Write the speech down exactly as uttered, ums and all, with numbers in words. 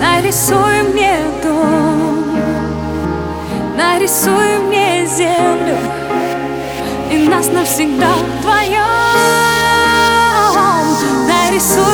Нарисуй мне небо, нарисуй мне дом, нарисуй мне землю и нас навсегда вдвоем. Нарисуй